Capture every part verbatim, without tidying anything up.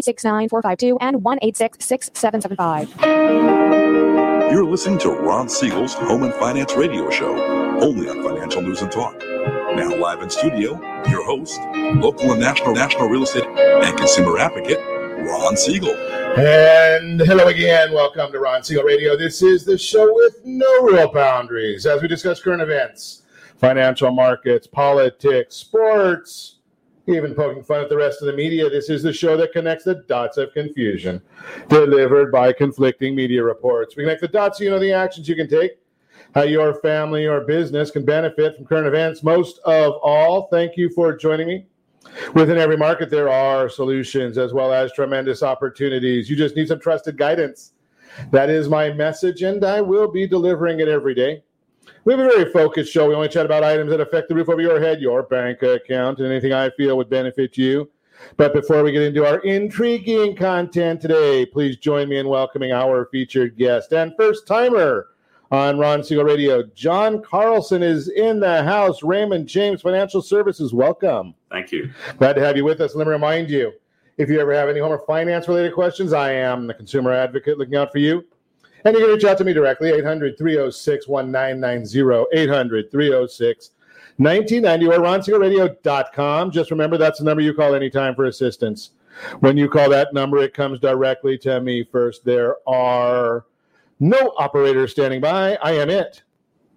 six nine four five two and one eight six six seven seven five. You're listening to Ron Siegel's Home and Finance Radio Show, only on Financial News and Talk. Now live in studio, your host, local and national national real estate and consumer advocate, Ron Siegel. And hello again. Welcome to Ron Siegel Radio. This is the show with no real boundaries as we discuss current events, financial markets, politics, sports, even poking fun at the rest of the media. This is the show that connects the dots of confusion delivered by conflicting media reports. We connect the dots so you know the actions you can take, how your family or business can benefit from current events. Most of all, thank you for joining me. Within every market, there are solutions as well as tremendous opportunities. You just need some trusted guidance. That is my message, and I will be delivering it every day. We have a very focused show. We only chat about items that affect the roof over your head, your bank account, and anything I feel would benefit you. But before we get into our intriguing content today, please join me in welcoming our featured guest and first-timer on Ron Siegel Radio. John Carlson is in the house. Raymond James Financial Services, welcome. Thank you. Glad to have you with us. Let me remind you, if you ever have any home or finance-related questions, I am the consumer advocate looking out for you. And you can reach out to me directly, eight hundred three oh six nineteen ninety, eight hundred three oh six nineteen ninety, or Ron Siegel Radio dot com. Just remember, that's the number you call anytime for assistance. When you call that number, it comes directly to me first. There are no operators standing by. I am it.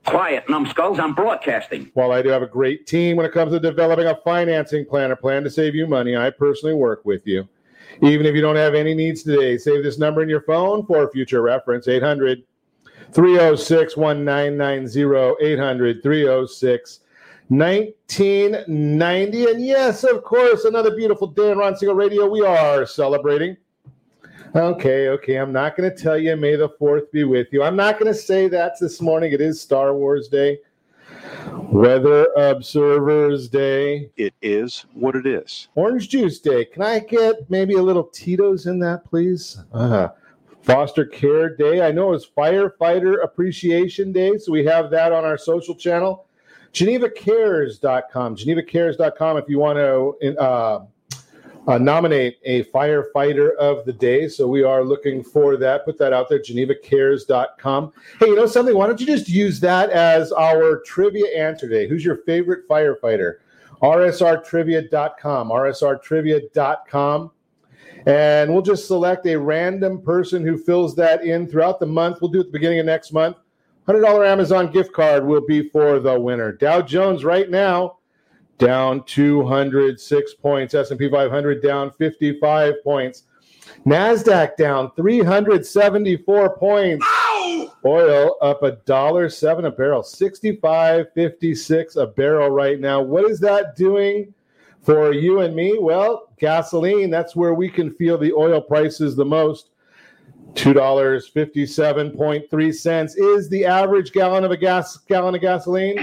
Quiet, numbskulls. I'm broadcasting. While I do have a great team when it comes to developing a financing plan or plan to save you money, I personally work with you. Even if you don't have any needs today, save this number in your phone for future reference, eight hundred three oh six nineteen ninety, eight hundred three oh six nineteen ninety. And yes, of course, another beautiful day on Ron Siegel Radio. We are celebrating. Okay, okay, I'm not going to tell you may the fourth be with you. I'm not going to say that this morning. It is Star Wars Day, Weather Observers Day. It is what it is. Orange Juice Day. Can I get maybe a little Tito's in that, please? Uh, Foster Care Day. I know it's Firefighter Appreciation Day, so we have that on our social channel. Geneva Cares dot com. Geneva Cares dot com if you want to uh, uh, nominate a Firefighter of the Day. So we are looking for that. Put that out there, Geneva Cares dot com. Hey, you know something? Why don't you just use that as our trivia answer today? Who's your favorite firefighter? R S R Trivia dot com, R S R Trivia dot com. And we'll just select a random person who fills that in throughout the month. We'll do it at the beginning of next month. one hundred dollars Amazon gift card will be for the winner. Dow Jones right now down two hundred six points. S and P five hundred down fifty-five points. NASDAQ down three hundred seventy-four points. Ow! Oil up one dollar seven a barrel, sixty-five fifty-six a barrel right now. What is that doing for you and me? Well, gasoline, that's where we can feel the oil prices the most. two dollars fifty-seven point three cents is the average gallon of a gas gallon of gasoline.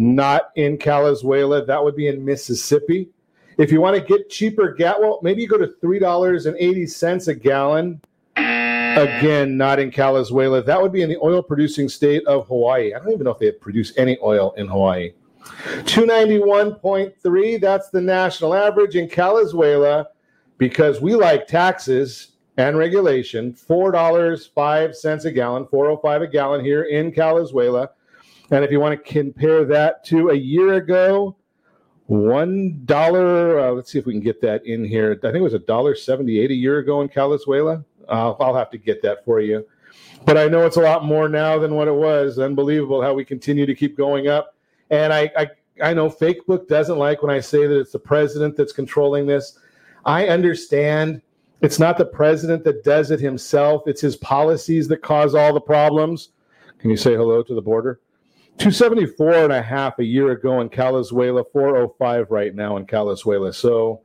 Not in Calizuela. That would be in Mississippi. If you want to get cheaper gas, well, maybe you go to three dollars and eighty cents a gallon. Again, not in Calizuela. That would be in the oil-producing state of Hawaii. I don't even know if they produce any oil in Hawaii. two ninety-one point three, that's the national average. In Calizuela, because we like taxes and regulation, four dollars and five cents a gallon, four oh five a gallon here in Calizuela. And if you want to compare that to a year ago, one dollar. Uh, let's see if we can get that in here. I think it was a dollar seventy-eight a year ago in Calizuela. Uh, I'll have to get that for you, but I know it's a lot more now than what it was. Unbelievable how we continue to keep going up. And I, I, I know Fakebook doesn't like when I say that it's the president that's controlling this. I understand it's not the president that does it himself. It's his policies that cause all the problems. Can you say hello to the border? two seventy-four and a half a year ago in Calizuela, four oh five right now in Calizuela. So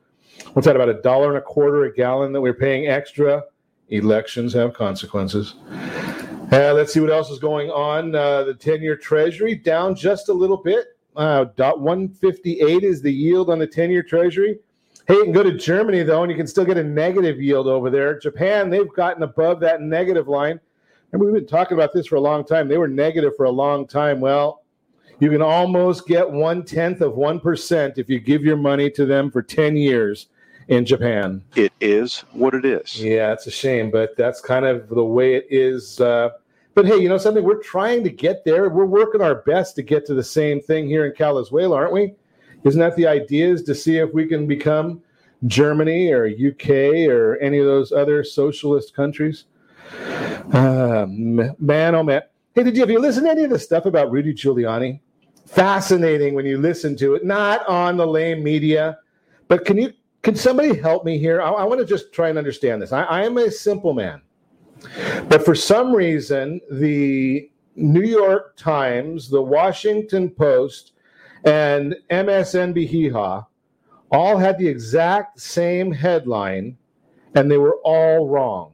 what's that, about a dollar and a quarter a gallon that we're paying extra? Elections have consequences. Uh, let's see what else is going on. Uh, the ten-year Treasury down just a little bit. Uh, one fifty-eight is the yield on the ten-year Treasury. Hey, you can go to Germany, though, and you can still get a negative yield over there. Japan, they've gotten above that negative line. And we've been talking about this for a long time. They were negative for a long time. Well, you can almost get one-tenth of one percent if you give your money to them for ten years in Japan. It is what it is. Yeah, it's a shame, but that's kind of the way it is. Uh, but hey, you know something? We're trying to get there. We're working our best to get to the same thing here in Venezuela, aren't we? Isn't that the idea, is to see if we can become Germany or U K or any of those other socialist countries? Um, man, oh man. Hey, did you, have you listened to any of the stuff about Rudy Giuliani? Fascinating when you listen to it. Not on the lame media, but can you can somebody help me here? I, I want to just try and understand this. I, I am a simple man, but for some reason, the New York Times, the Washington Post, and M S N B C all had the exact same headline, and they were all wrong.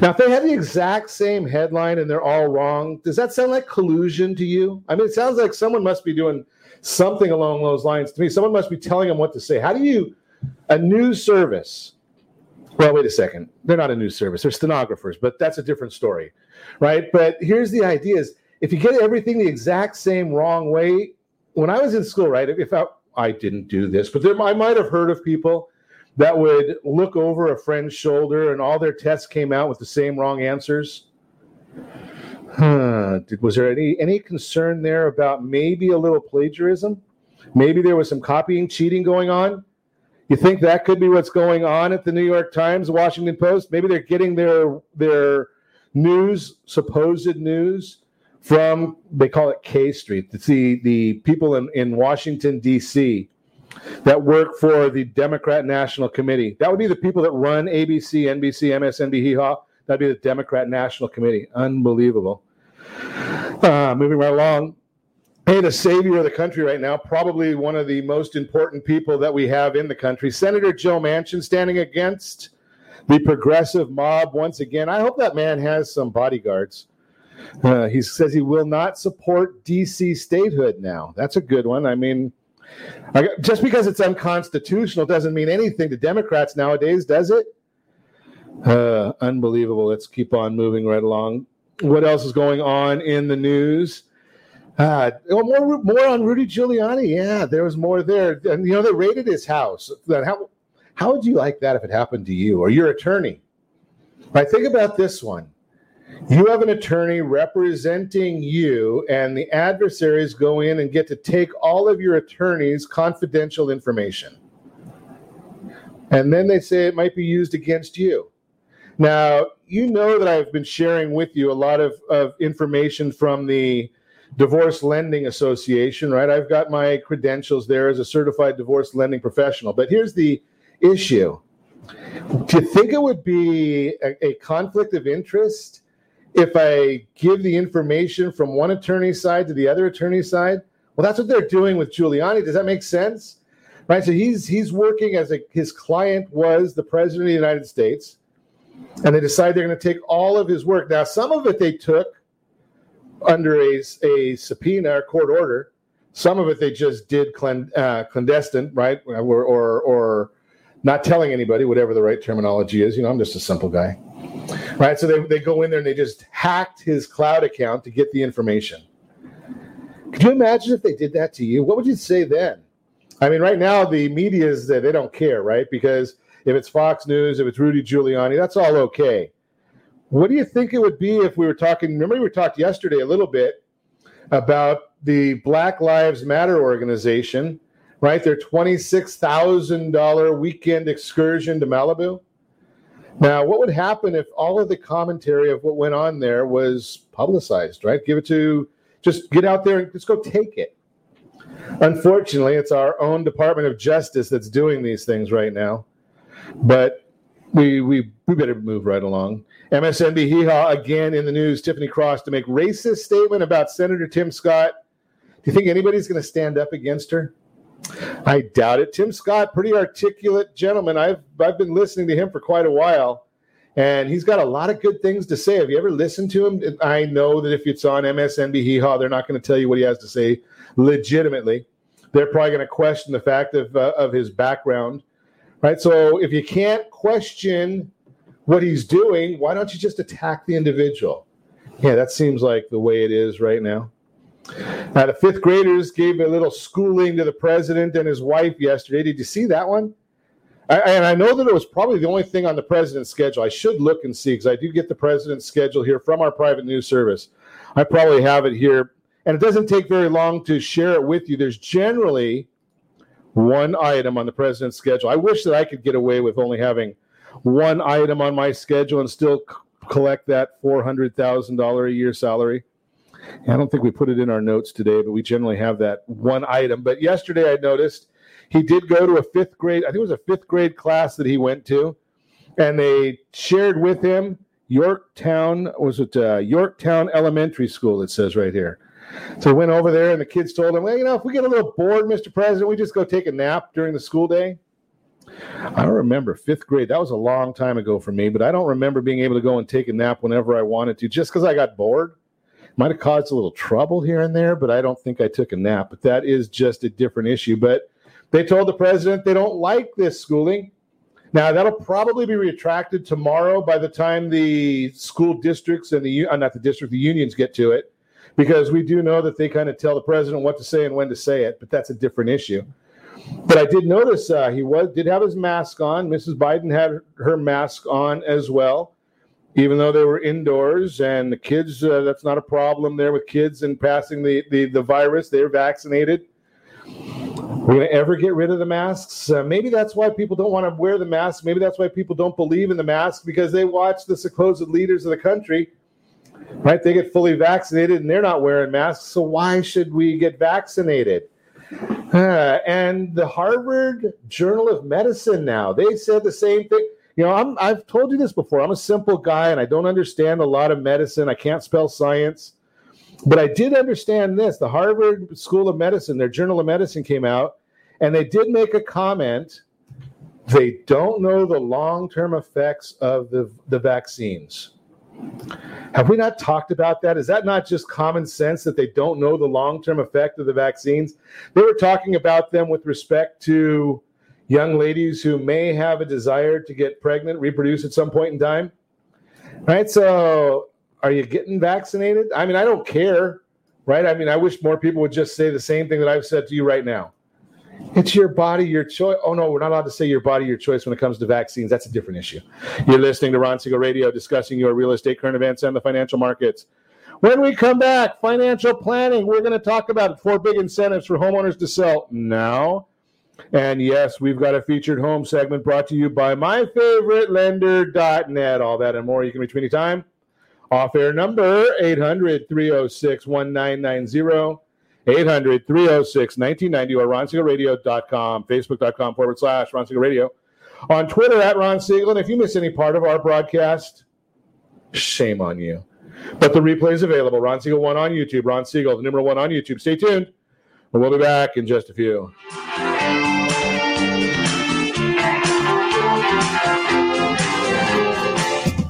Now, if they have the exact same headline and they're all wrong, does that sound like collusion to you? I mean, it sounds like someone must be doing something along those lines to me. Someone must be telling them what to say. How do you, a news service, well, wait a second. They're not a news service. They're stenographers, but that's a different story, right? But here's the idea is if you get everything the exact same wrong way, when I was in school, right, if I, I didn't do this, but there, I might have heard of people that would look over a friend's shoulder and all their tests came out with the same wrong answers. Huh. Was there any, any concern there about maybe a little plagiarism? Maybe there was some copying, cheating going on? You think that could be what's going on at the New York Times, Washington Post? Maybe they're getting their their news, supposed news, from, they call it K Street. It's the, the people in, in Washington, D C, that work for the Democrat National Committee. That would be the people that run A B C, N B C, M S N B C. That'd be the Democrat National Committee. Unbelievable. Uh, moving right along. Hey, the savior of the country right now, probably one of the most important people that we have in the country, Senator Joe Manchin, standing against the progressive mob once again. I hope that man has some bodyguards. Uh, he says he will not support D C statehood now. That's a good one. I mean, I, just because it's unconstitutional doesn't mean anything to Democrats nowadays, does it? Uh, unbelievable. Let's keep on moving right along. What else is going on in the news? Uh, more, more on Rudy Giuliani. Yeah, there was more there. And, you know, they raided his house. How, how would you like that if it happened to you or your attorney? Right, think about this one. You have an attorney representing you, and the adversaries go in and get to take all of your attorney's confidential information. And then they say it might be used against you. Now, you know that I've been sharing with you a lot of, of information from the Divorce Lending Association, right? I've got my credentials there as a certified divorce lending professional. But here's the issue. Do you think it would be a, a conflict of interest if I give the information from one attorney's side to the other attorney's side? Well, that's what they're doing with Giuliani. Does that make sense? Right. So he's he's working as a, his client was the president of the United States, and they decide they're going to take all of his work. Now, some of it they took under a, a subpoena or court order. Some of it they just did clen, uh, clandestine, right, or, or or not telling anybody, whatever the right terminology is. You know, I'm just a simple guy. Right, so they, they go in there and they just hacked his cloud account to get the information. Could you imagine if they did that to you? What would you say then? I mean, right now the media is that they don't care, right? Because if it's Fox News, if it's Rudy Giuliani, that's all okay. What do you think it would be if we were talking? Remember, we talked yesterday a little bit about the Black Lives Matter organization, right? Their twenty-six thousand dollars weekend excursion to Malibu. Now, what would happen if all of the commentary of what went on there was publicized, right? Give it to, just get out there and just go take it. Unfortunately, it's our own Department of Justice that's doing these things right now. But we we, we better move right along. M S N B C again in the news, Tiffany Cross to make racist statement about Senator Tim Scott. Do you think anybody's going to stand up against her? I doubt it. Tim Scott, pretty articulate gentleman. I've I've been listening to him for quite a while, and he's got a lot of good things to say. Have you ever listened to him? I know that if it's on M S N B C, they're not going to tell you what he has to say legitimately. They're probably going to question the fact of uh, of his background, right? So if you can't question what he's doing, why don't you just attack the individual? Yeah, that seems like the way it is right now. Now, the fifth graders gave a little schooling to the president and his wife yesterday. Did you see that one? I, and I know that it was probably the only thing on the president's schedule. I should look and see, because I do get the president's schedule here from our private news service. I probably have it here. And it doesn't take very long to share it with you. There's generally one item on the president's schedule. I wish that I could get away with only having one item on my schedule and still c- collect that four hundred thousand dollars a year salary. I don't think we put it in our notes today, but we generally have that one item. But yesterday I noticed he did go to a fifth grade, I think it was a fifth grade class that he went to, and they shared with him Yorktown, was it uh, Yorktown Elementary School, it says right here. So he went over there, and the kids told him, well, you know, if we get a little bored, Mister President, we just go take a nap during the school day. I don't remember fifth grade. That was a long time ago for me, but I don't remember being able to go and take a nap whenever I wanted to just because I got bored. Might have caused a little trouble here and there, but I don't think I took a nap. But that is just a different issue. But they told the president they don't like this schooling. Now, that'll probably be retracted tomorrow by the time the school districts and the uh, not the district, the unions get to it, because we do know that they kind of tell the president what to say and when to say it. But that's a different issue. But I did notice uh, he was did have his mask on. Missus Biden had her mask on as well, even though they were indoors, and the kids, uh, that's not a problem there with kids and passing the, the, the virus. They're vaccinated. We're going to ever get rid of the masks? Uh, maybe that's why people don't want to wear the masks. Maybe that's why people don't believe in the masks, because they watch the supposed leaders of the country, right? They get fully vaccinated and they're not wearing masks. So why should we get vaccinated? Uh, and the Harvard Journal of Medicine now, they said the same thing. You know, I'm, I've told you this before. I'm a simple guy, and I don't understand a lot of medicine. I can't spell science. But I did understand this. The Harvard School of Medicine, their Journal of Medicine came out, and they did make a comment. They don't know the long-term effects of the, the vaccines. Have we not talked about that? Is that not just common sense that they don't know the long-term effect of the vaccines? They were talking about them with respect to young ladies who may have a desire to get pregnant, reproduce at some point in time, right? So are you getting vaccinated? I mean, I don't care, right? I mean, I wish more people would just say the same thing that I've said to you right now. It's your body, your choice. Oh, no, we're not allowed to say your body, your choice when it comes to vaccines. That's a different issue. You're listening to Ron Siegel Radio, discussing your real estate, current events, and the financial markets. When we come back, financial planning, we're going to talk about it. Four big incentives for homeowners to sell now. And yes, we've got a featured home segment brought to you by my favorite lender dot net. All that and more. You can reach me anytime. Off-air number eight hundred, three oh six, one nine nine oh, eight hundred, three oh six, one nine nine oh, or ron siegel radio dot com, facebook dot com forward slash Ron Siegel Radio, on Twitter at Ron Siegel. And if you miss any part of our broadcast, shame on you. But the replay is available. Ron Siegel one on YouTube. Ron Siegel, the number one on YouTube. Stay tuned, and we'll be back in just a few.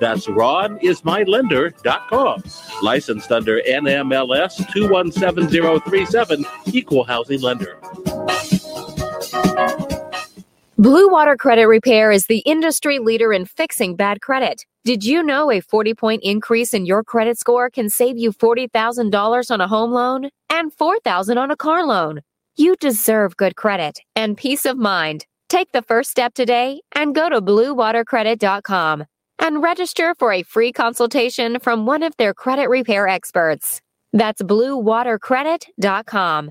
That's Ron Is My Lender dot com. Licensed under N M L S two one seven oh three seven, Equal Housing Lender. Blue Water Credit Repair is the industry leader in fixing bad credit. Did you know a forty-point increase in your credit score can save you forty thousand dollars on a home loan and four thousand dollars on a car loan? You deserve good credit and peace of mind. Take the first step today and go to blue water credit dot com. And register for a free consultation from one of their credit repair experts. That's blue water credit dot com.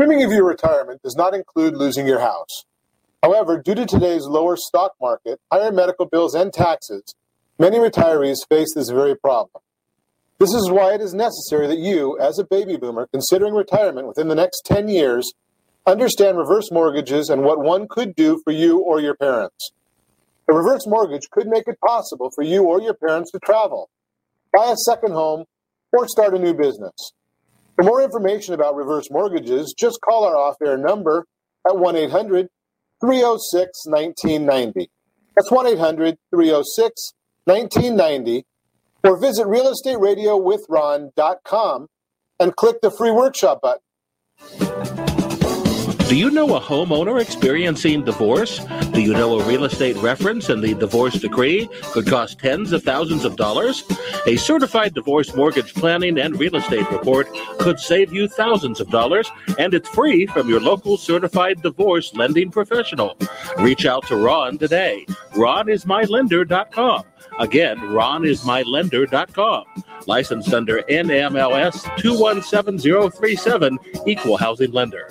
Trimming of your retirement does not include losing your house. However, due to today's lower stock market, higher medical bills, and taxes, many retirees face this very problem. This is why it is necessary that you, as a baby boomer considering retirement within the next ten years, understand reverse mortgages and what one could do for you or your parents. A reverse mortgage could make it possible for you or your parents to travel, buy a second home, or start a new business. For more information about reverse mortgages, just call our off-air number at one eight hundred three oh six nineteen ninety. That's one eight hundred three oh six nineteen ninety. Or visit real estate radio with ron dot com and click the free workshop button. Do you know a homeowner experiencing divorce? Do you know a real estate reference and the divorce decree could cost tens of thousands of dollars? A certified divorce mortgage planning and real estate report could save you thousands of dollars, and it's free from your local certified divorce lending professional. Reach out to Ron today. Ron is my lender dot com. Again, Ron is my lender dot com. Licensed under N M L S two one seven zero three seven, Equal Housing Lender.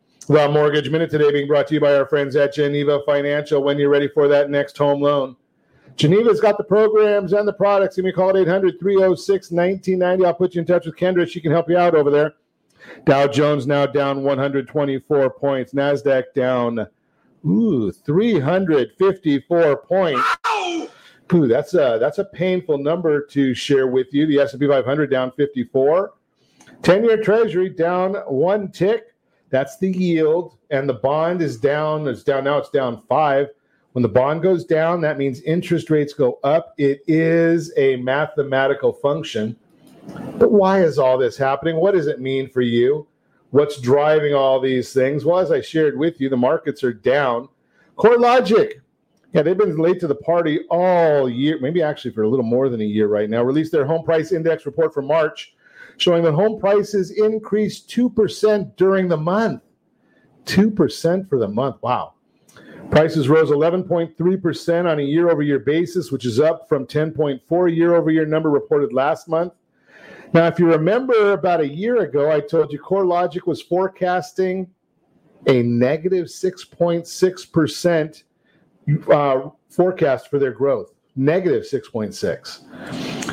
The Mortgage Minute today being brought to you by our friends at Geneva Financial. When you're ready for that next home loan, Geneva's got the programs and the products. You may call it eight hundred three oh six nineteen ninety. I'll put you in touch with Kendra. She can help you out over there. Dow Jones now down one hundred twenty-four points. NASDAQ down Ooh, three hundred fifty-four points. Ooh, that's a, that's a painful number to share with you. The S and P five hundred down fifty-four. ten-year Treasury down one tick. That's the yield. And the bond is down. It's down now. It's down five. When the bond goes down, that means interest rates go up. It is a mathematical function. But why is all this happening? What does it mean for you? What's driving all these things? Well, as I shared with you, the markets are down. CoreLogic, yeah, they've been late to the party all year, maybe actually for a little more than a year right now, released their home price index report for March, showing that home prices increased two percent during the month. two percent for the month. Wow. Prices rose eleven point three percent on a year-over-year basis, which is up from ten point four year-over-year number reported last month. Now, if you remember about a year ago, I told you CoreLogic was forecasting a negative six point six percent uh, forecast for their growth, negative six point six.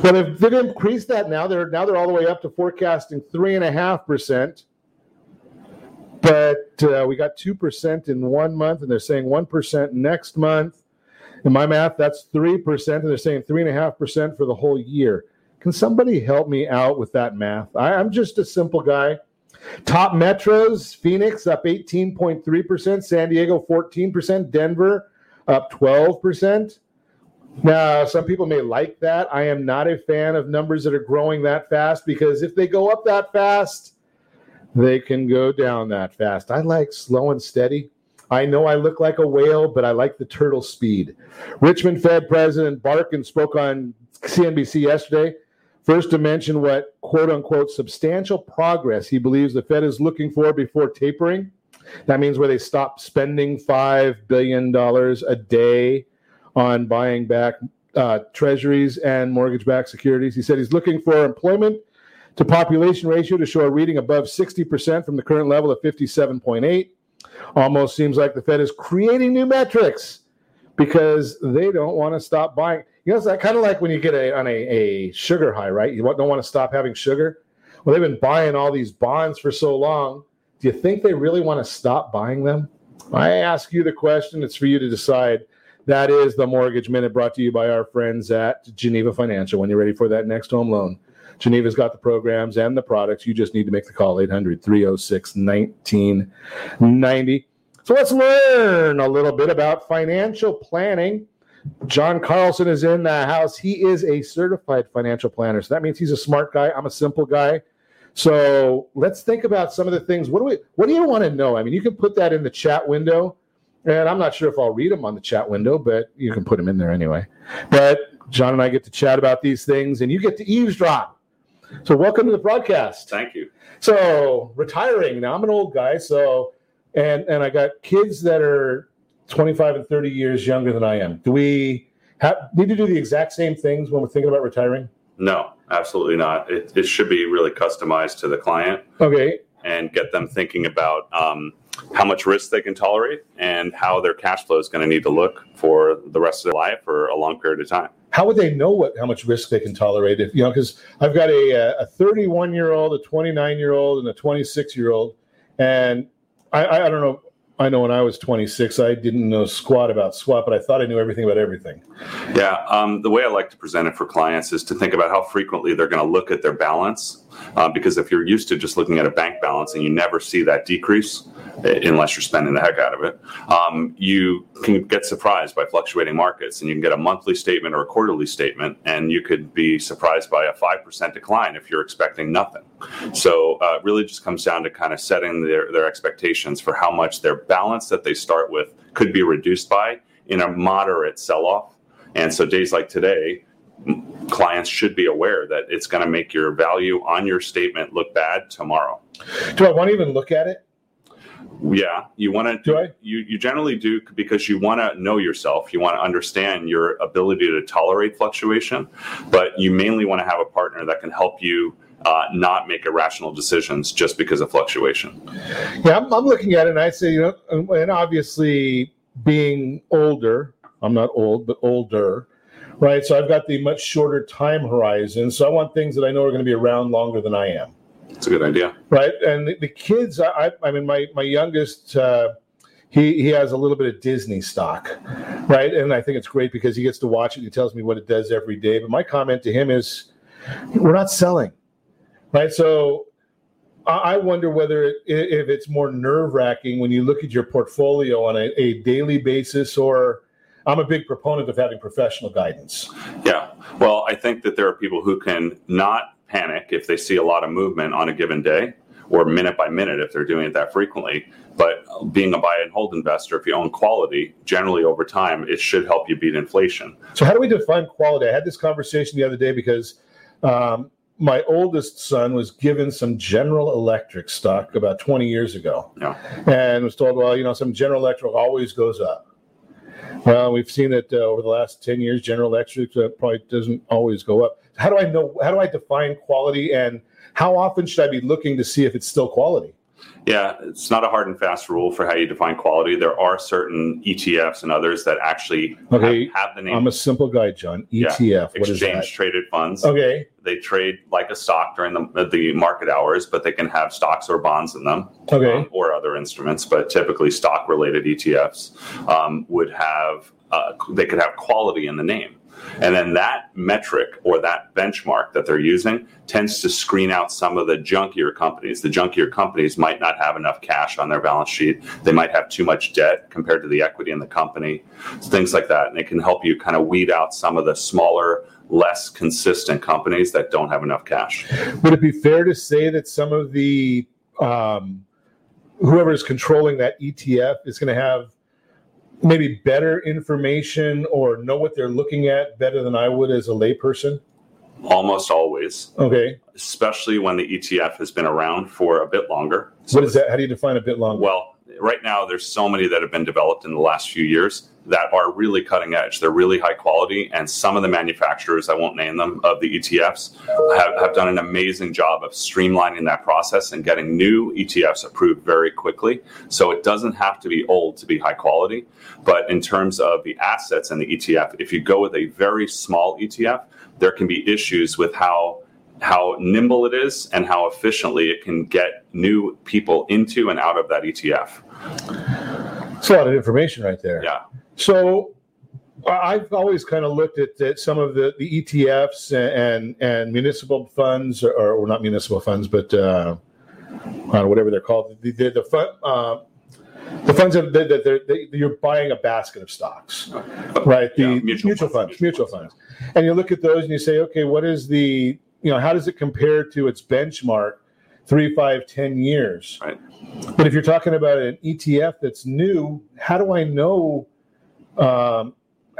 Well, they've, they've increased that now. They're now they're all the way up to forecasting three point five percent. But uh, we got two percent in one month, and they're saying one percent next month. In my math, that's three percent, and they're saying three point five percent for the whole year. Can somebody help me out with that math? I, I'm just a simple guy. Top metros, Phoenix up eighteen point three percent, San Diego fourteen percent, Denver up twelve percent. Now, some people may like that. I am not a fan of numbers that are growing that fast, because if they go up that fast, they can go down that fast. I like slow and steady. I know I look like a whale, but I like the turtle speed. Richmond Fed President Barkin spoke on C N B C yesterday, first to mention what, quote-unquote, substantial progress he believes the Fed is looking for before tapering. That means where they stop spending five billion dollars a day on buying back uh, treasuries and mortgage-backed securities. He said he's looking for employment to population ratio to show a reading above sixty percent from the current level of fifty-seven point eight. Almost seems like the Fed is creating new metrics because they don't want to stop buying. You know, it's kind of like when you get a, on a, a sugar high, right? You don't want to stop having sugar. Well, they've been buying all these bonds for so long. Do you think they really want to stop buying them? I ask you the question. It's for you to decide. That is the Mortgage Minute brought to you by our friends at Geneva Financial. When you're ready for that next home loan, Geneva's got the programs and the products. You just need to make the call, eight hundred three oh six nineteen ninety. So let's learn a little bit about financial planning. John Carlson is in the house. He is a certified financial planner. So that means he's a smart guy. I'm a simple guy. So let's think about some of the things. What do we, what do you want to know? I mean, you can put that in the chat window, and I'm not sure if I'll read them on the chat window, but you can put them in there anyway. But John and I get to chat about these things, and you get to eavesdrop. So welcome to the broadcast. Thank you. So retiring now. I'm an old guy, so and and I got kids that are twenty-five and thirty years younger than I am. Do we have, need to do the exact same things when we're thinking about retiring? No, absolutely not. It, it should be really customized to the client. Okay. And get them thinking about um, how much risk they can tolerate and how their cash flow is going to need to look for the rest of their life or a long period of time. How would they know what how much risk they can tolerate? If you know, because I've got a a thirty-one-year-old, a twenty-nine-year-old, and a twenty-six-year-old, and I, I, I don't know. I know when I was twenty-six, I didn't know squat about squat, but I thought I knew everything about everything. Yeah, um, the way I like to present it for clients is to think about how frequently they're going to look at their balance, uh, because if you're used to just looking at a bank balance and you never see that decrease, unless you're spending the heck out of it, um, you can get surprised by fluctuating markets, and you can get a monthly statement or a quarterly statement, and you could be surprised by a five percent decline if you're expecting nothing. So uh, it really just comes down to kind of setting their, their expectations for how much their balance that they start with could be reduced by in a moderate sell-off. And so days like today, clients should be aware that it's going to make your value on your statement look bad tomorrow. Do I want to even look at it? Yeah, you want to. Do I? You you generally do, because you want to know yourself. You want to understand your ability to tolerate fluctuation, but you mainly want to have a partner that can help you uh, not make irrational decisions just because of fluctuation. Yeah, I'm, I'm looking at it, and I say, you know, and obviously being older, I'm not old, but older, right? So I've got the much shorter time horizon. So I want things that I know are going to be around longer than I am. It's a good idea, right? And the, the kids, I, I mean, my my youngest, uh, he he has a little bit of Disney stock, right? And I think it's great because he gets to watch it. He tells me what it does every day. But my comment to him is, we're not selling, right? So I, I wonder whether it, if it's more nerve wracking when you look at your portfolio on a, a daily basis, or I'm a big proponent of having professional guidance. Yeah, well, I think that there are people who can not panic if they see a lot of movement on a given day or minute by minute if they're doing it that frequently. But being a buy and hold investor, if you own quality, generally over time, it should help you beat inflation. So how do we define quality? I had this conversation the other day because um, my oldest son was given some General Electric stock about twenty years ago. Yeah. And was told, well, you know, some General Electric always goes up. Well, we've seen that uh, over the last ten years, General Electric uh, probably doesn't always go up. How do I know? How do I define quality, and how often should I be looking to see if it's still quality? Yeah, it's not a hard and fast rule for how you define quality. There are certain E T Fs and others that actually okay. have, have the name. I'm a simple guy, John. E T F, yeah. What Exchange is that? Exchange-traded funds. Okay. They trade like a stock during the, the market hours, but they can have stocks or bonds in them, okay, um, or other instruments. But typically, stock-related E T Fs um, would have uh, they could have quality in the name. And then that metric or that benchmark that they're using tends to screen out some of the junkier companies. The junkier companies might not have enough cash on their balance sheet. They might have too much debt compared to the equity in the company, things like that. And it can help you kind of weed out some of the smaller, less consistent companies that don't have enough cash. Would it be fair to say that some of the, um, whoever is controlling that E T F is going to have maybe better information or know what they're looking at better than I would as a layperson? Almost always. Okay. Especially when the E T F has been around for a bit longer. So what is that? How do you define a bit longer? Well, right now there's so many that have been developed in the last few years that are really cutting edge. They're really high quality. And some of the manufacturers, I won't name them, of the E T Fs have, have done an amazing job of streamlining that process and getting new E T Fs approved very quickly. So it doesn't have to be old to be high quality. But in terms of the assets and the E T F, if you go with a very small E T F, there can be issues with how how nimble it is and how efficiently it can get new people into and out of that E T F. That's a lot of information right there. Yeah. So I've always kind of looked at, at some of the, the E T Fs and, and, and municipal funds, or, or not municipal funds, but uh, whatever they're called, the, the, the, fund, uh, the funds that, that, that, they're, that you're buying a basket of stocks, right? The yeah, mutual, mutual funds, funds, mutual funds. funds. And you look at those and you say, okay, what is the, you know, how does it compare to its benchmark three, five, ten years? Right. But if you're talking about an E T F that's new, how do I know? Um,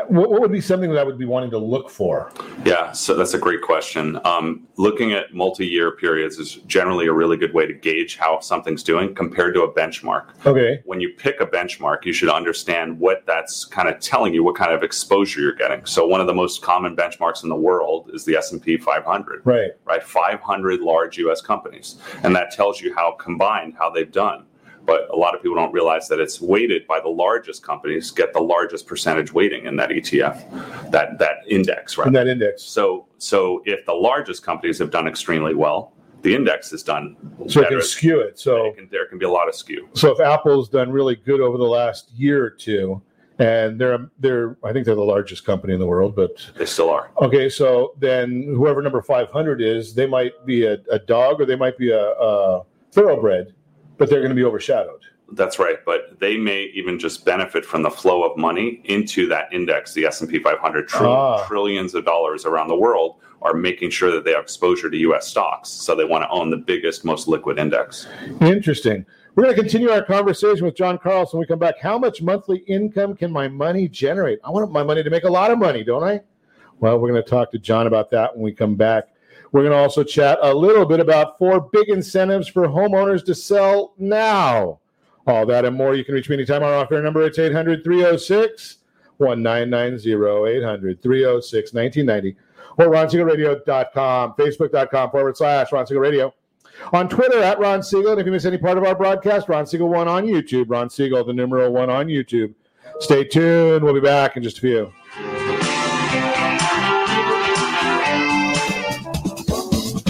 What would be something that I would be wanting to look for? Yeah, so that's a great question. Um, looking at multi-year periods is generally a really good way to gauge how something's doing compared to a benchmark. Okay. When you pick a benchmark, you should understand what that's kind of telling you, what kind of exposure you're getting. So one of the most common benchmarks in the world is the S and P five hundred. Right. Right. five hundred large U S companies. And that tells you how combined, how they've done. But a lot of people don't realize that it's weighted by the largest companies get the largest percentage weighting in that E T F, that that index, right? In that index. So so if the largest companies have done extremely well, the index has done so better. It can skew it. So it can, there can be a lot of skew. So if Apple's done really good over the last year or two, and they're they're I think they're the largest company in the world, but they still are. Okay, so then whoever number five hundred is, they might be a, a dog or they might be a, a thoroughbred. But they're going to be overshadowed. That's right. But they may even just benefit from the flow of money into that index. The S and P five hundred tr- ah. trillions of dollars around the world are making sure that they have exposure to U S stocks. So they want to own the biggest, most liquid index. Interesting. We're going to continue our conversation with John Carlson. When we come back, how much monthly income can my money generate? I want my money to make a lot of money, don't I? Well, we're going to talk to John about that when we come back. We're going to also chat a little bit about four big incentives for homeowners to sell now. All that and more. You can reach me anytime on our offer number. It's eight hundred, three oh six, nineteen ninety, eight hundred, three oh six, nineteen ninety, or Ron Siegel Radio dot com, Facebook dot com forward slash Ron Siegel Radio. On Twitter, at Ron Siegel. And if you miss any part of our broadcast, Ron Siegel one on YouTube. Ron Siegel, the numeral one on YouTube. Stay tuned. We'll be back in just a few.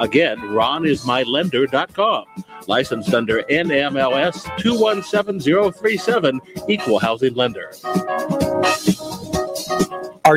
Again, Ron is my lender dot com. Licensed under N M L S two one seven zero three seven, Equal Housing Lender. Are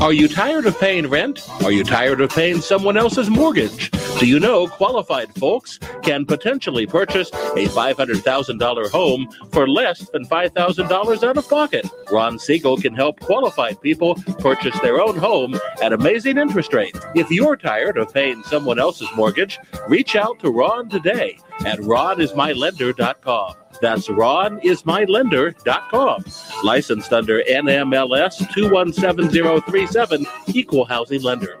Are you tired of paying rent? Are you tired of paying someone else's mortgage? Do you know qualified folks can potentially purchase a five hundred thousand dollars home for less than five thousand dollars out of pocket? Ron Siegel can help qualified people purchase their own home at amazing interest rates. If you're tired of paying someone else's mortgage, reach out to Ron today at Ron Is My Lender dot com. That's Ron Is My Lender dot com. Licensed under N M L S two one seven zero three seven, Equal Housing Lender.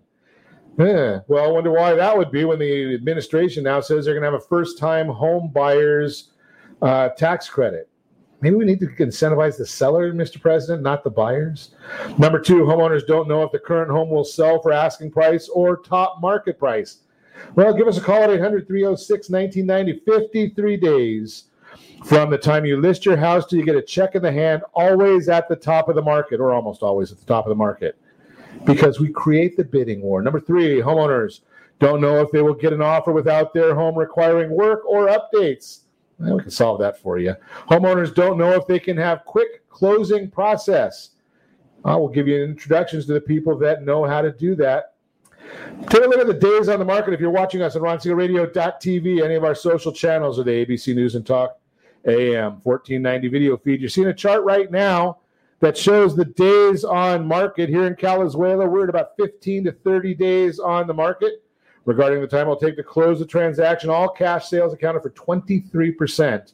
Eh, well, I wonder why that would be when the administration now says they're going to have a first-time home buyer's uh, tax credit. Maybe we need to incentivize the seller, Mister President, not the buyers. Number two, homeowners don't know if the current home will sell for asking price or top market price. Well, give us a call at eight hundred, three oh six, nineteen ninety, fifty-three days from the time you list your house till you get a check in the hand, always at the top of the market, or almost always at the top of the market, because we create the bidding war. Number three, homeowners don't know if they will get an offer without their home requiring work or updates. Well, we can solve that for you. Homeowners don't know if they can have quick closing process. I will give you introductions to the people that know how to do that. Take a look at the days on the market if you're watching us on Ron Siegel Radio dot t v, any of our social channels, or the A B C News and Talk A M fourteen ninety video feed. You're seeing a chart right now that shows the days on market here in Calizuela. We're at about fifteen to thirty days on the market. Regarding the time it'll take to close the transaction, all cash sales accounted for twenty-three percent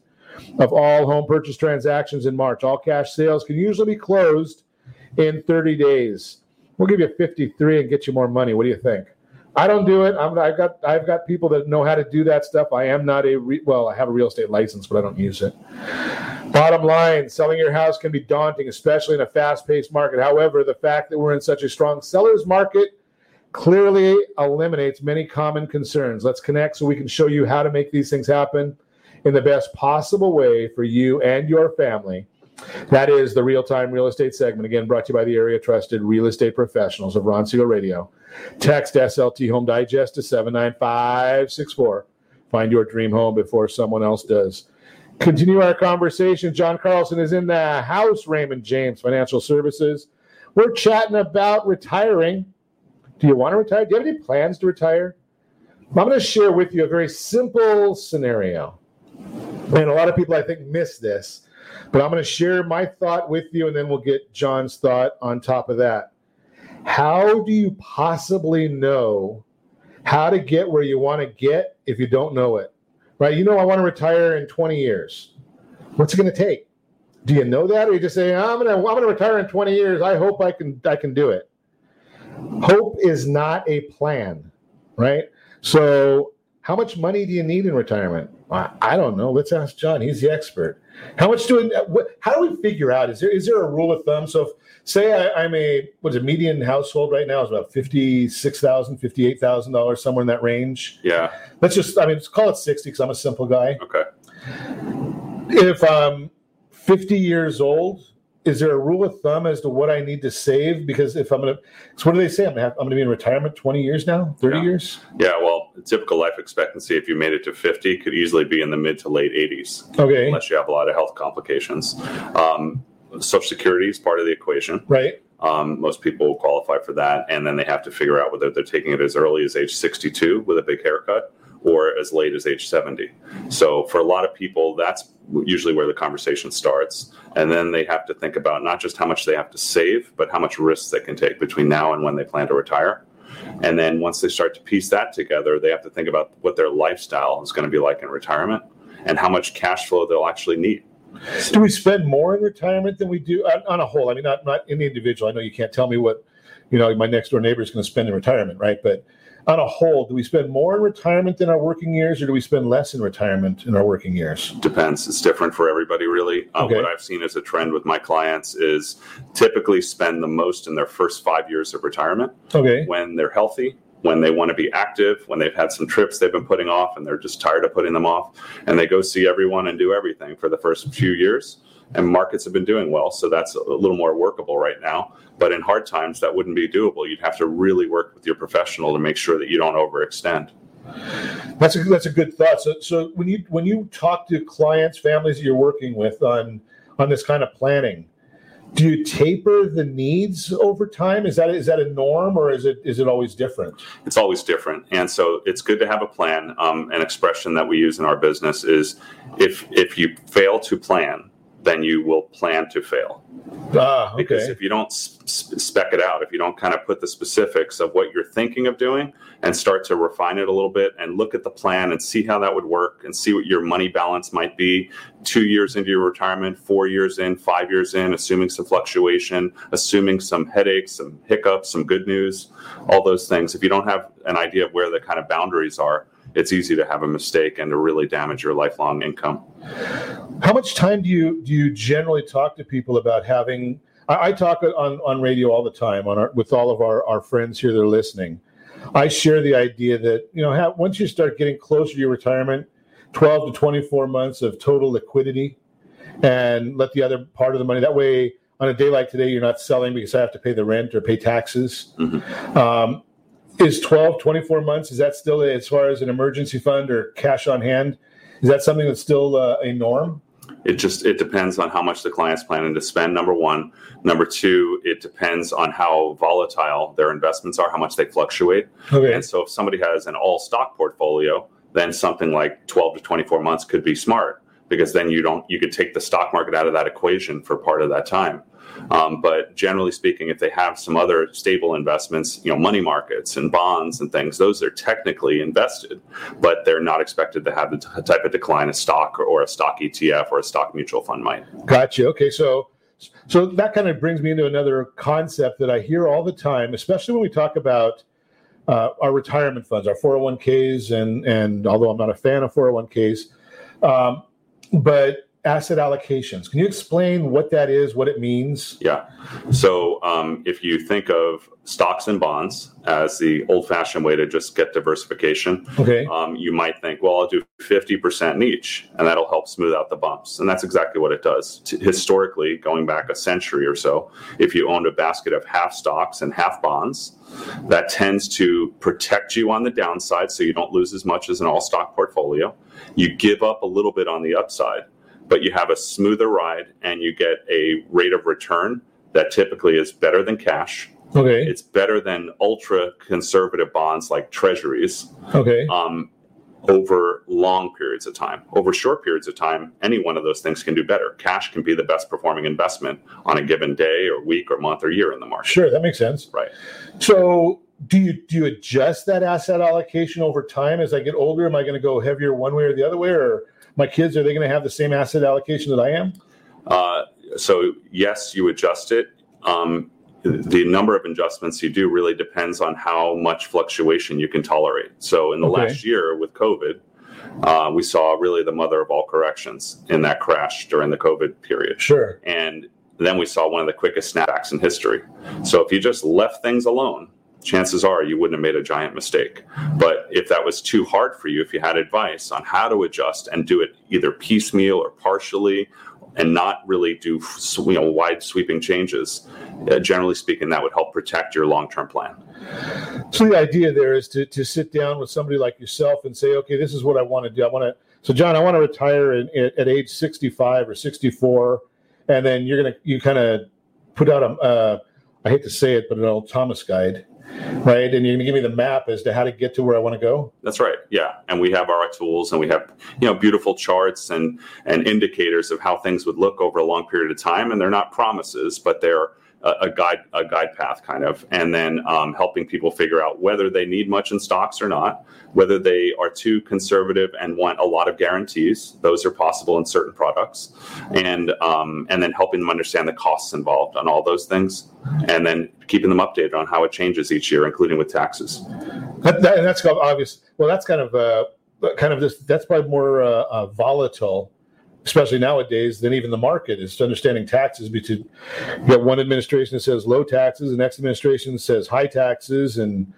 of all home purchase transactions in March. All cash sales can usually be closed in thirty days. We'll give you fifty-three and get you more money. What do you think? I don't do it. I'm, I've got I've got people that know how to do that stuff. I am not a re, well. I have a real estate license, but I don't use it. Bottom line, selling your house can be daunting, especially in a fast-paced market. However, the fact that we're in such a strong seller's market clearly eliminates many common concerns. Let's connect so we can show you how to make these things happen in the best possible way for you and your family. That is the real-time real estate segment, again, brought to you by the area trusted real estate professionals of Ron Siegel Radio. Text S L T Home Digest to seven nine five six four. Find your dream home before someone else does. Continue our conversation. John Carlson is in the house, Raymond James Financial Services. We're chatting about retiring. Do you want to retire? Do you have any plans to retire? I'm going to share with you a very simple scenario. And a lot of people, I think, miss this. But I'm going to share my thought with you, and then we'll get John's thought on top of that. How do you possibly know how to get where you want to get if you don't know it? Right? You know, I want to retire in twenty years. What's it going to take? Do you know that? Or you just say, I'm going to, I'm going to retire in twenty years. I hope I can, I can do it. Hope is not a plan, right? So how much money do you need in retirement? I don't know. Let's ask John. He's the expert. How much do we, how do we figure out? Is there is there a rule of thumb? So if, say I, I'm a what's a median household right now is about fifty-six thousand dollars, fifty-eight thousand dollars, somewhere in that range. Yeah. Let's just I mean let's call it sixty because I'm a simple guy. Okay. If I'm fifty years old, is there a rule of thumb as to what I need to save? Because if I'm going to, so what do they say? I'm going to be in retirement twenty years now, thirty yeah. years? Yeah, well, typical life expectancy, if you made it to fifty, could easily be in the mid to late eighties. Okay. Unless you have a lot of health complications. Um, Social Security is part of the equation. Right. Um, most people qualify for that. And then they have to figure out whether they're taking it as early as age sixty-two with a big haircut, or as late as age seventy. So for a lot of people, that's usually where the conversation starts. And then they have to think about not just how much they have to save, but how much risk they can take between now and when they plan to retire. And then once they start to piece that together, they have to think about what their lifestyle is going to be like in retirement and how much cash flow they'll actually need. Do we spend more in retirement than we do on, on a whole? I mean, not, not in the individual. I know you can't tell me what, you know, my next door neighbor is going to spend in retirement, right? But on a whole, do we spend more in retirement than our working years, or do we spend less in retirement in our working years? Depends. It's different for everybody, really. Uh, okay. What I've seen as a trend with my clients is typically spend the most in their first five years of retirement. Okay. When they're healthy, when they want to be active, when they've had some trips they've been putting off and they're just tired of putting them off, and they go see everyone and do everything for the first few years. And markets have been doing well, so that's a little more workable right now. But in hard times, that wouldn't be doable. You'd have to really work with your professional to make sure that you don't overextend. That's a, that's a good thought. So, so when you when you talk to clients, families that you're working with on on this kind of planning, do you taper the needs over time? Is that is that a norm, or is it is it always different? It's always different, and so it's good to have a plan. Um, an expression that we use in our business is, if if you fail to plan, then you will plan to fail. Ah, okay. Because if you don't spec it out, if you don't kind of put the specifics of what you're thinking of doing and start to refine it a little bit and look at the plan and see how that would work and see what your money balance might be two years into your retirement, four years in, five years in, assuming some fluctuation, assuming some headaches, some hiccups, some good news, all those things. If you don't have an idea of where the kind of boundaries are, it's easy to have a mistake and to really damage your lifelong income. How much time do you do you generally talk to people about having? I, I talk on, on radio all the time on our, with all of our, our friends here that are listening. I share the idea that, you know, how, once you start getting closer to your retirement, twelve to twenty-four months of total liquidity, and let the other part of the money, that way on a day like today, you're not selling because I have to pay the rent or pay taxes. Mm-hmm. Um, Is twelve, twenty-four months, is that still, as far as an emergency fund or cash on hand, is that something that's still uh, a norm? It just, it depends on how much the client's planning to spend, number one. Number two, it depends on how volatile their investments are, how much they fluctuate. Okay. And so if somebody has an all stock portfolio, then something like twelve to twenty-four months could be smart, because then you don't, you could take the stock market out of that equation for part of that time. Um, but generally speaking, if they have some other stable investments, you know, money markets and bonds and things, those are technically invested, but they're not expected to have the t- type of decline a stock or, or a stock E T F or a stock mutual fund might. Gotcha. Okay. So, so that kind of brings me into another concept that I hear all the time, especially when we talk about uh, our retirement funds, our four oh one k's, and, and although I'm not a fan of four oh one k's, um, but asset allocations. Can you explain what that is, what it means? Yeah. So um, if you think of stocks and bonds as the old-fashioned way to just get diversification, okay. um, you might think, well, I'll do fifty percent in each, and that'll help smooth out the bumps. And that's exactly what it does. T- historically, going back a century or so, if you owned a basket of half stocks and half bonds, that tends to protect you on the downside so you don't lose as much as an all-stock portfolio. You give up a little bit on the upside, but you have a smoother ride and you get a rate of return that typically is better than cash. Okay. It's better than ultra conservative bonds like treasuries. Okay. Um, over long periods of time, over short periods of time, any one of those things can do better. Cash can be the best performing investment on a given day or week or month or year in the market. Sure. That makes sense. Right. So do you, do you adjust that asset allocation over time? As I get older, am I going to go heavier one way or the other way, or my kids, are they going to have the same asset allocation that I am? Uh, so yes, you adjust it. Um, the number of adjustments you do really depends on how much fluctuation you can tolerate. So in the okay. last year with COVID, uh, we saw really the mother of all corrections in that crash during the COVID period. Sure. And then we saw one of the quickest snapbacks in history. So if you just left things alone, chances are you wouldn't have made a giant mistake. But if that was too hard for you, if you had advice on how to adjust and do it either piecemeal or partially and not really do, you know, wide sweeping changes, uh, generally speaking, that would help protect your long-term plan. So the idea there is to to sit down with somebody like yourself and say, okay, this is what I want to do. I want to, so John, I want to retire in, in, at age sixty-five or sixty-four. And then you're going to, you kind of put out a, uh, I hate to say it, but an old Thomas guide. Right. And you're going to give me the map as to how to get to where I want to go. That's right. Yeah. And we have our tools and we have, you know, beautiful charts and, and indicators of how things would look over a long period of time. And they're not promises, but they're a, a guide a guide path kind of, and then um, helping people figure out whether they need much in stocks or not, whether they are too conservative and want a lot of guarantees. Those are possible in certain products, and um, and then helping them understand the costs involved on all those things, and then keeping them updated on how it changes each year, including with taxes. That, that, that's obvious. Well, that's kind of uh, kind of this. That's probably more uh, uh, volatile, especially nowadays, than even the market is understanding taxes. Because you got one administration that says low taxes, the next administration says high taxes, and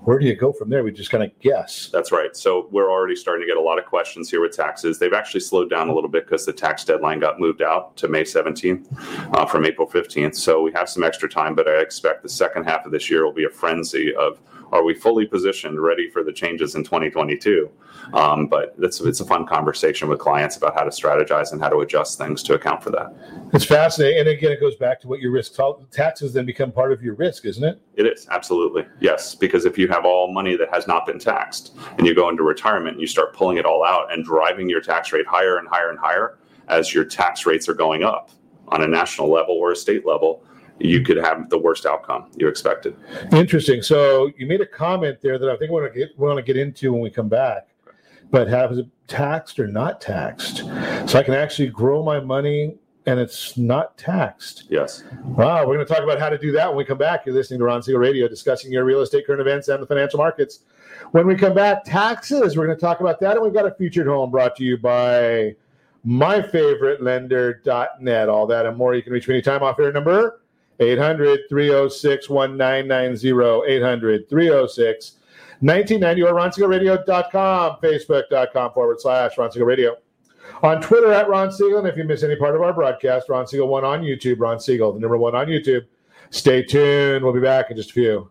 where do you go from there? We just kind of guess. That's right. So we're already starting to get a lot of questions here with taxes. They've actually slowed down a little bit because the tax deadline got moved out to May seventeenth uh, from April fifteenth. So we have some extra time, but I expect the second half of this year will be a frenzy of, are we fully positioned, ready for the changes in twenty twenty-two? Um, but it's, it's a fun conversation with clients about how to strategize and how to adjust things to account for that. It's fascinating. And again, it goes back to what your risk taxes then become part of your risk, isn't it? It is. Absolutely. Yes. Because if you have all money that has not been taxed and you go into retirement and you start pulling it all out and driving your tax rate higher and higher and higher as your tax rates are going up on a national level or a state level, you could have the worst outcome you expected. Interesting. So you made a comment there that I think we're going to want to get into when we come back, but have it taxed or not taxed? So I can actually grow my money and it's not taxed. Yes. Wow. We're going to talk about how to do that when we come back. You're listening to Ron Siegel Radio, discussing your real estate, current events, and the financial markets. When we come back, taxes, we're going to talk about that. And we've got a featured home brought to you by my favorite lender dot net. All that and more. You can reach me anytime off air number eight hundred, three oh six, nineteen ninety, eight hundred, three oh six, nineteen ninety, or ron siegel radio dot com, facebook dot com forward slash Ron Siegel Radio. On Twitter at Ron Siegel, and if you miss any part of our broadcast, Ron Siegel one on YouTube, Ron Siegel, the number one on YouTube. Stay tuned. We'll be back in just a few.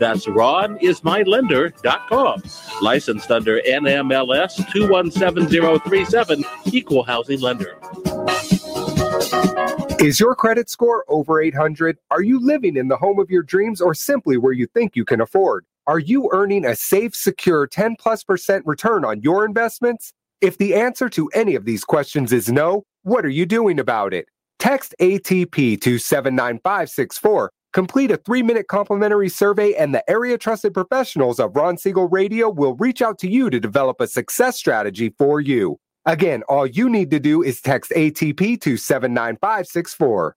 That's Ron Is My Lender dot com. Licensed under N M L S two one seven zero three seven, Equal Housing Lender. Is your credit score over eight hundred? Are you living in the home of your dreams or simply where you think you can afford? Are you earning a safe, secure ten plus percent return on your investments? If the answer to any of these questions is no, what are you doing about it? Text A T P to seven nine five six four. Complete a three-minute complimentary survey, and the area-trusted professionals of Ron Siegel Radio will reach out to you to develop a success strategy for you. Again, all you need to do is text A T P to seven nine five six four.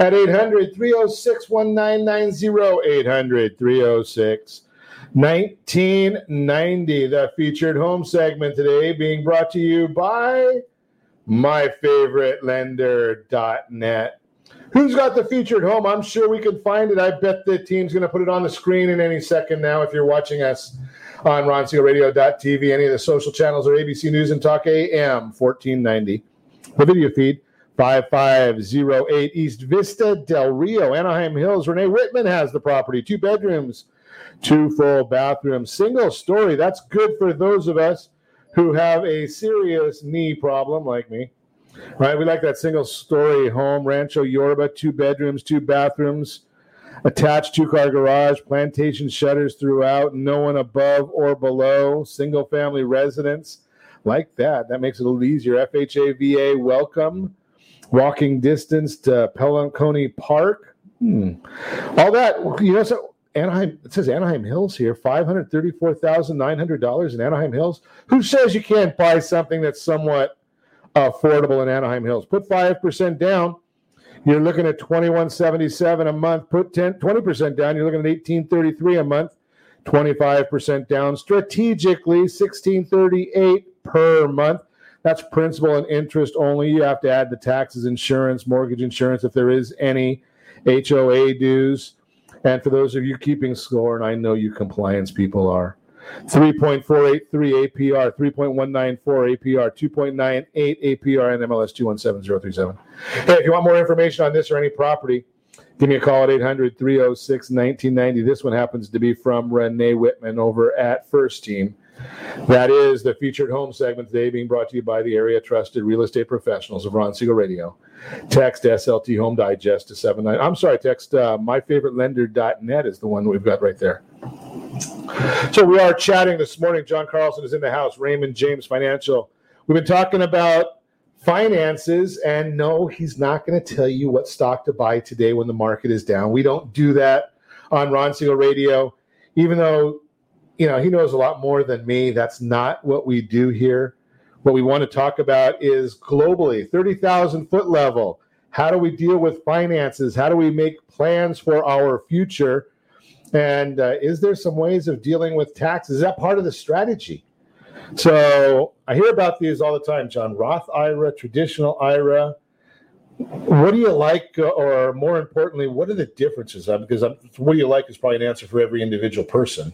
at eight hundred three oh six one nine nine zero, eight hundred three oh six one nine nine zero. The featured home segment today being brought to you by my favorite lender dot net. Who's got the featured home? I'm sure we can find it. I bet the team's going to put it on the screen in any second now if you're watching us on Ron Siegel Radio dot t v, any of the social channels, or A B C News and Talk A M fourteen ninety. The video feed, five five zero eight East Vista Del Rio, Anaheim Hills. Renee Whitman has the property. Two bedrooms, two full bathrooms, single story. That's good for those of us who have a serious knee problem like me. Right, we like that single story home, Rancho Yorba, two bedrooms, two bathrooms, attached two-car garage, plantation shutters throughout, no one above or below, single-family residence. Like that. That makes it a little easier. F H A, V A, welcome. Walking distance to Pelanconi Park. Hmm. All that, you know, so Anaheim, it says Anaheim Hills here, five hundred thirty-four thousand nine hundred dollars in Anaheim Hills. Who says you can't buy something that's somewhat affordable in Anaheim Hills? Put five percent down, you're looking at twenty-one seventy-seven a month. Put ten, twenty percent down, you're looking at eighteen thirty-three a month. twenty-five percent down, strategically, sixteen thirty-eight per month. That's principal and interest only. You have to add the taxes, insurance, mortgage insurance, if there is any, H O A dues. And for those of you keeping score, and I know you compliance people are, three point four eight three A P R, three point one nine four A P R, two point nine eight A P R, and M L S two one seven zero three seven. Hey, if you want more information on this or any property, give me a call at eight hundred three oh six nineteen ninety. This one happens to be from Renee Whitman over at First Team. That is the featured home segment today being brought to you by the area trusted real estate professionals of Ron Siegel Radio. Text S L T Home Digest to seven nine. I'm sorry, text uh, my favorite lender dot net is the one we've got right there. So we are chatting this morning. John Carlson is in the house, Raymond James Financial. We've been talking about finances, and no, he's not going to tell you what stock to buy today when the market is down. We don't do that on Ron Siegel Radio, even though, you know, he knows a lot more than me. That's not what we do here. What we want to talk about is globally, thirty thousand foot level. How do we deal with finances? How do we make plans for our future? And uh, is there some ways of dealing with taxes? Is that part of the strategy? So I hear about these all the time, John. Roth I R A, traditional I R A. What do you like, or more importantly, what are the differences? Because I'm, what do you like is probably an answer for every individual person.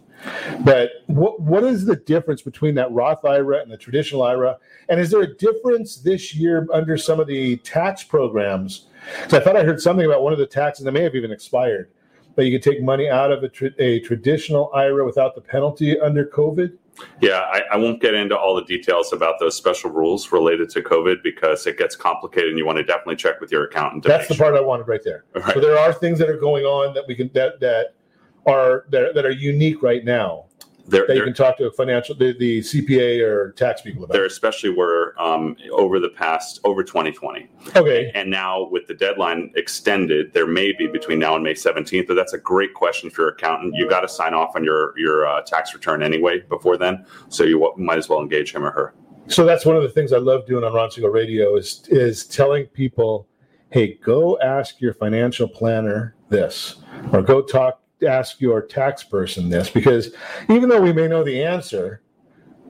But what what is the difference between that Roth I R A and the traditional I R A? And is there a difference this year under some of the tax programs? Because I thought I heard something about one of the taxes that may have even expired, that you can take money out of a, tra- a traditional I R A without the penalty under COVID. Yeah, I, I won't get into all the details about those special rules related to COVID because it gets complicated, and you want to definitely check with your accountant. That's the part I wanted right there. Right. So there are things that are going on that we can that that are that, that are unique right now there, that you there, can talk to a financial the, the C P A or tax people about. There especially were um, over the past over twenty twenty. Okay, and now with the deadline extended, there may be between now and May seventeenth. But that's a great question for your accountant. You got to sign off on your your uh, tax return anyway before then, so you w- might as well engage him or her. So that's one of the things I love doing on Ron Siegel Radio is is telling people, hey, go ask your financial planner this, or go talk. ask your tax person this, because even though we may know the answer,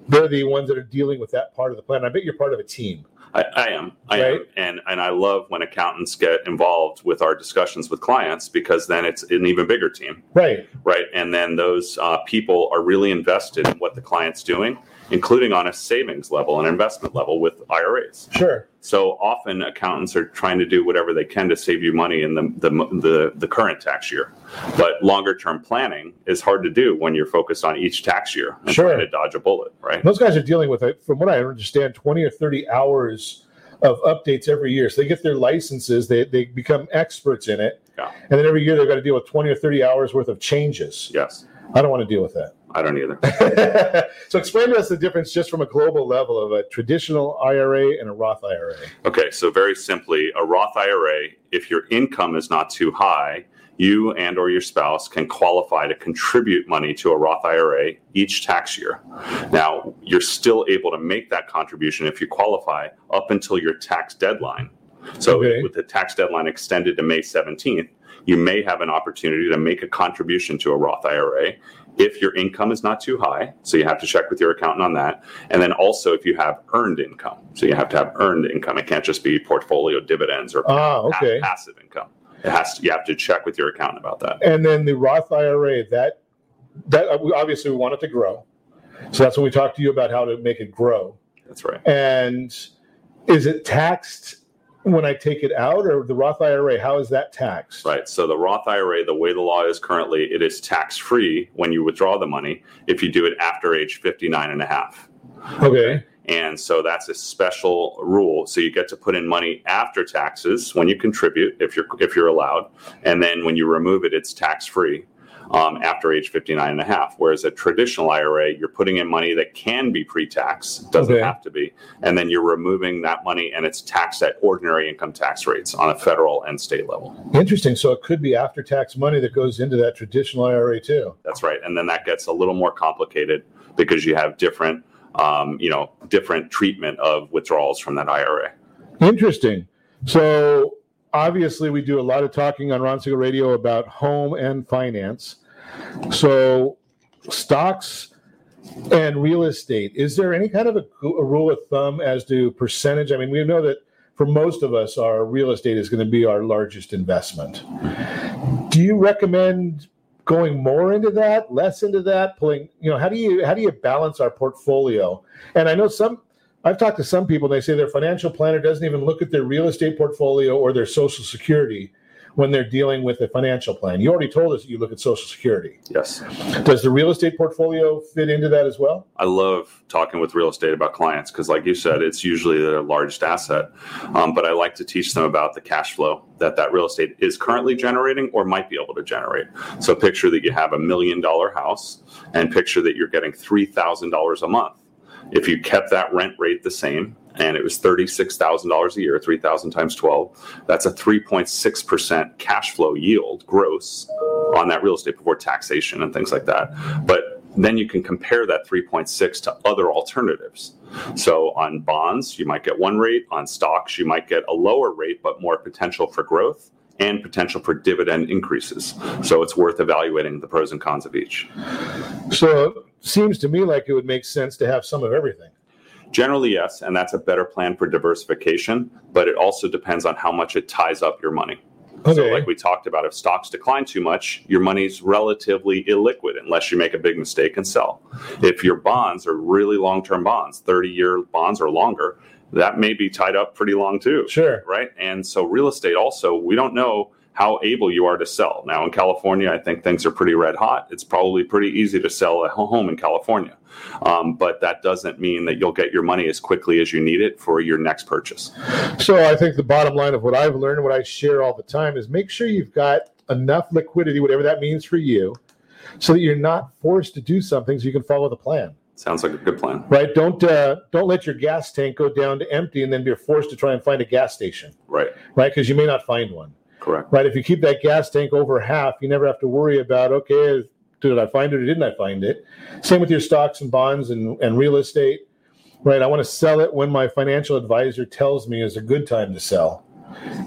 they're the ones that are dealing with that part of the plan. I bet you're part of a team. I, I am. I right. am. And and I love when accountants get involved with our discussions with clients, because then it's an even bigger team. Right. Right. And then those uh, people are really invested in what the client's doing, including on a savings level and investment level with I R As. Sure. So often accountants are trying to do whatever they can to save you money in the the the, the current tax year. But longer term planning is hard to do when you're focused on each tax year and sure. trying to dodge a bullet, right? Those guys are dealing with it, from what I understand, twenty or thirty hours of updates every year. So they get their licenses, they they become experts in it. Yeah. And then every year they've got to deal with twenty or thirty hours worth of changes. Yes. I don't want to deal with that. I don't either. So explain to us the difference just from a global level of a traditional I R A and a Roth I R A. Okay, so very simply, a Roth I R A, if your income is not too high, you and or your spouse can qualify to contribute money to a Roth I R A each tax year. Now, you're still able to make that contribution if you qualify up until your tax deadline. So okay. with the tax deadline extended to May seventeenth, you may have an opportunity to make a contribution to a Roth I R A if your income is not too high. So you have to check with your accountant on that. And then also if you have earned income. So you have to have earned income. It can't just be portfolio dividends or ah, okay. passive income. It has to, you have to check with your accountant about that. And then the Roth I R A, that that obviously we want it to grow. So that's when we talk to you about how to make it grow. That's right. And is it taxed when I take it out, or the Roth I R A, how is that taxed? Right. So the Roth I R A, the way the law is currently, it is tax-free when you withdraw the money if you do it after age fifty-nine and a half. Okay. okay. And so that's a special rule. So you get to put in money after taxes when you contribute, if you're if you're allowed. And then when you remove it, it's tax-free um, after age fifty-nine and a half. Whereas a traditional I R A, you're putting in money that can be pre-tax, doesn't okay. have to be. And then you're removing that money, and it's taxed at ordinary income tax rates on a federal and state level. Interesting. So it could be after-tax money that goes into that traditional I R A too. That's right. And then that gets a little more complicated because you have different Um, you know, different treatment of withdrawals from that I R A. Interesting. So obviously we do a lot of talking on Ron Siegel Radio about home and finance. So stocks and real estate, is there any kind of a, a rule of thumb as to percentage? I mean, we know that for most of us, our real estate is going to be our largest investment. Do you recommend going more into that, less into that, pulling, you know, how do you how do you balance our portfolio? And I know some, I've talked to some people, they say their financial planner doesn't even look at their real estate portfolio or their Social Security when they're dealing with a financial plan. You already told us that you look at Social Security. Yes. Does the real estate portfolio fit into that as well? I love talking with real estate about clients because, like you said, it's usually their largest asset. Um, but I like to teach them about the cash flow that that real estate is currently generating or might be able to generate. So picture that you have a million dollar house and picture that you're getting three thousand dollars a month. If you kept that rent rate the same, and it was thirty-six thousand dollars a year, three thousand times twelve. That's a three point six percent cash flow yield gross on that real estate before taxation and things like that. But then you can compare that three point six to other alternatives. So on bonds, you might get one rate. On stocks, you might get a lower rate, but more potential for growth and potential for dividend increases. So it's worth evaluating the pros and cons of each. So it seems to me like it would make sense to have some of everything. Generally, yes, and that's a better plan for diversification, but it also depends on how much it ties up your money. Okay. So like we talked about, if stocks decline too much, your money's relatively illiquid unless you make a big mistake and sell. If your bonds are really long-term bonds, thirty-year bonds or longer, that may be tied up pretty long too. Sure. Right? And so real estate also, we don't know how able you are to sell. Now, in California, I think things are pretty red hot. It's probably pretty easy to sell a home in California. Um, but that doesn't mean that you'll get your money as quickly as you need it for your next purchase. So I think the bottom line of what I've learned, what I share all the time, is make sure you've got enough liquidity, whatever that means for you, so that you're not forced to do something so you can follow the plan. Sounds like a good plan. Right. Don't uh, don't let your gas tank go down to empty and then be forced to try and find a gas station. Right. Right. Because you may not find one. Correct. Right. If you keep that gas tank over half, you never have to worry about, okay, did I find it or didn't I find it? Same with your stocks and bonds and, and real estate. Right. I want to sell it when my financial advisor tells me is a good time to sell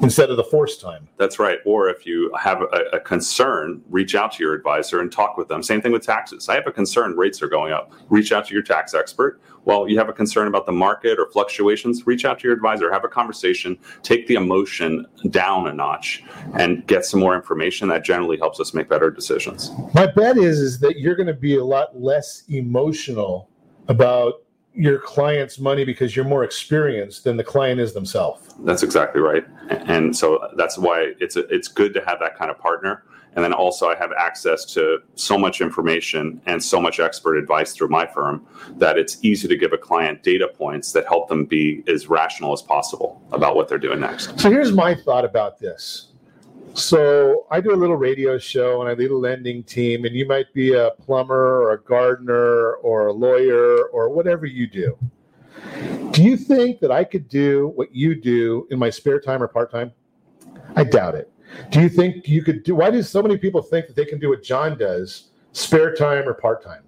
instead of the forced time. That's right. Or if you have a, a concern, reach out to your advisor and talk with them. Same thing with taxes. I have a concern rates are going up. Reach out to your tax expert well, you have a concern about the market or fluctuations, reach out to your advisor, have a conversation, take the emotion down a notch and get some more information that generally helps us make better decisions. My bet is, is that you're going to be a lot less emotional about your client's money because you're more experienced than the client is themselves. That's exactly right. And so that's why it's a, it's good to have that kind of partner. And then also I have access to so much information and so much expert advice through my firm that it's easy to give a client data points that help them be as rational as possible about what they're doing next. So here's my thought about this. So I do a little radio show and I lead a lending team, and you might be a plumber or a gardener or a lawyer or whatever you do. Do you think that I could do what you do in my spare time or part-time? I doubt it. Do you think you could do, why do so many people think that they can do what John does, spare time or part-time?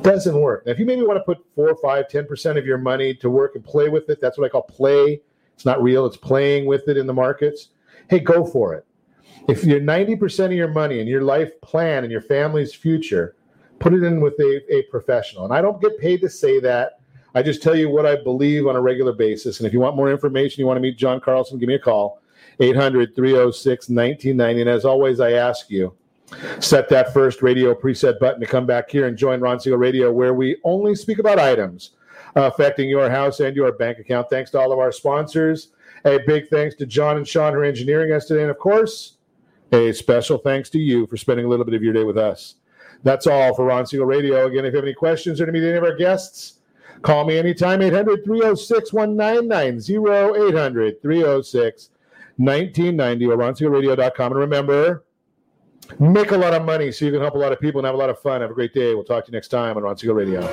Doesn't work. Now, if you maybe want to put four, five, ten percent of your money to work and play with it, that's what I call play. It's not real. It's playing with it in the markets. Hey, go for it. If you're ninety percent of your money and your life plan and your family's future, put it in with a, a professional. And I don't get paid to say that. I just tell you what I believe on a regular basis. And if you want more information, you want to meet John Carlson, give me a call, eight hundred, three oh six, nineteen ninety. And as always, I ask you, set that first radio preset button to come back here and join Ron Siegel Radio, where we only speak about items affecting your house and your bank account. Thanks to all of our sponsors. A big thanks to John and Sean for engineering us today. And, of course, a special thanks to you for spending a little bit of your day with us. That's all for Ron Siegel Radio. Again, if you have any questions or to meet any of our guests, call me anytime, eight hundred, three oh six, nineteen ninety, eight hundred, three oh six, nineteen ninety or Ron Siegel Radio dot com. And remember, make a lot of money so you can help a lot of people and have a lot of fun. Have a great day. We'll talk to you next time on Ron Siegel Radio.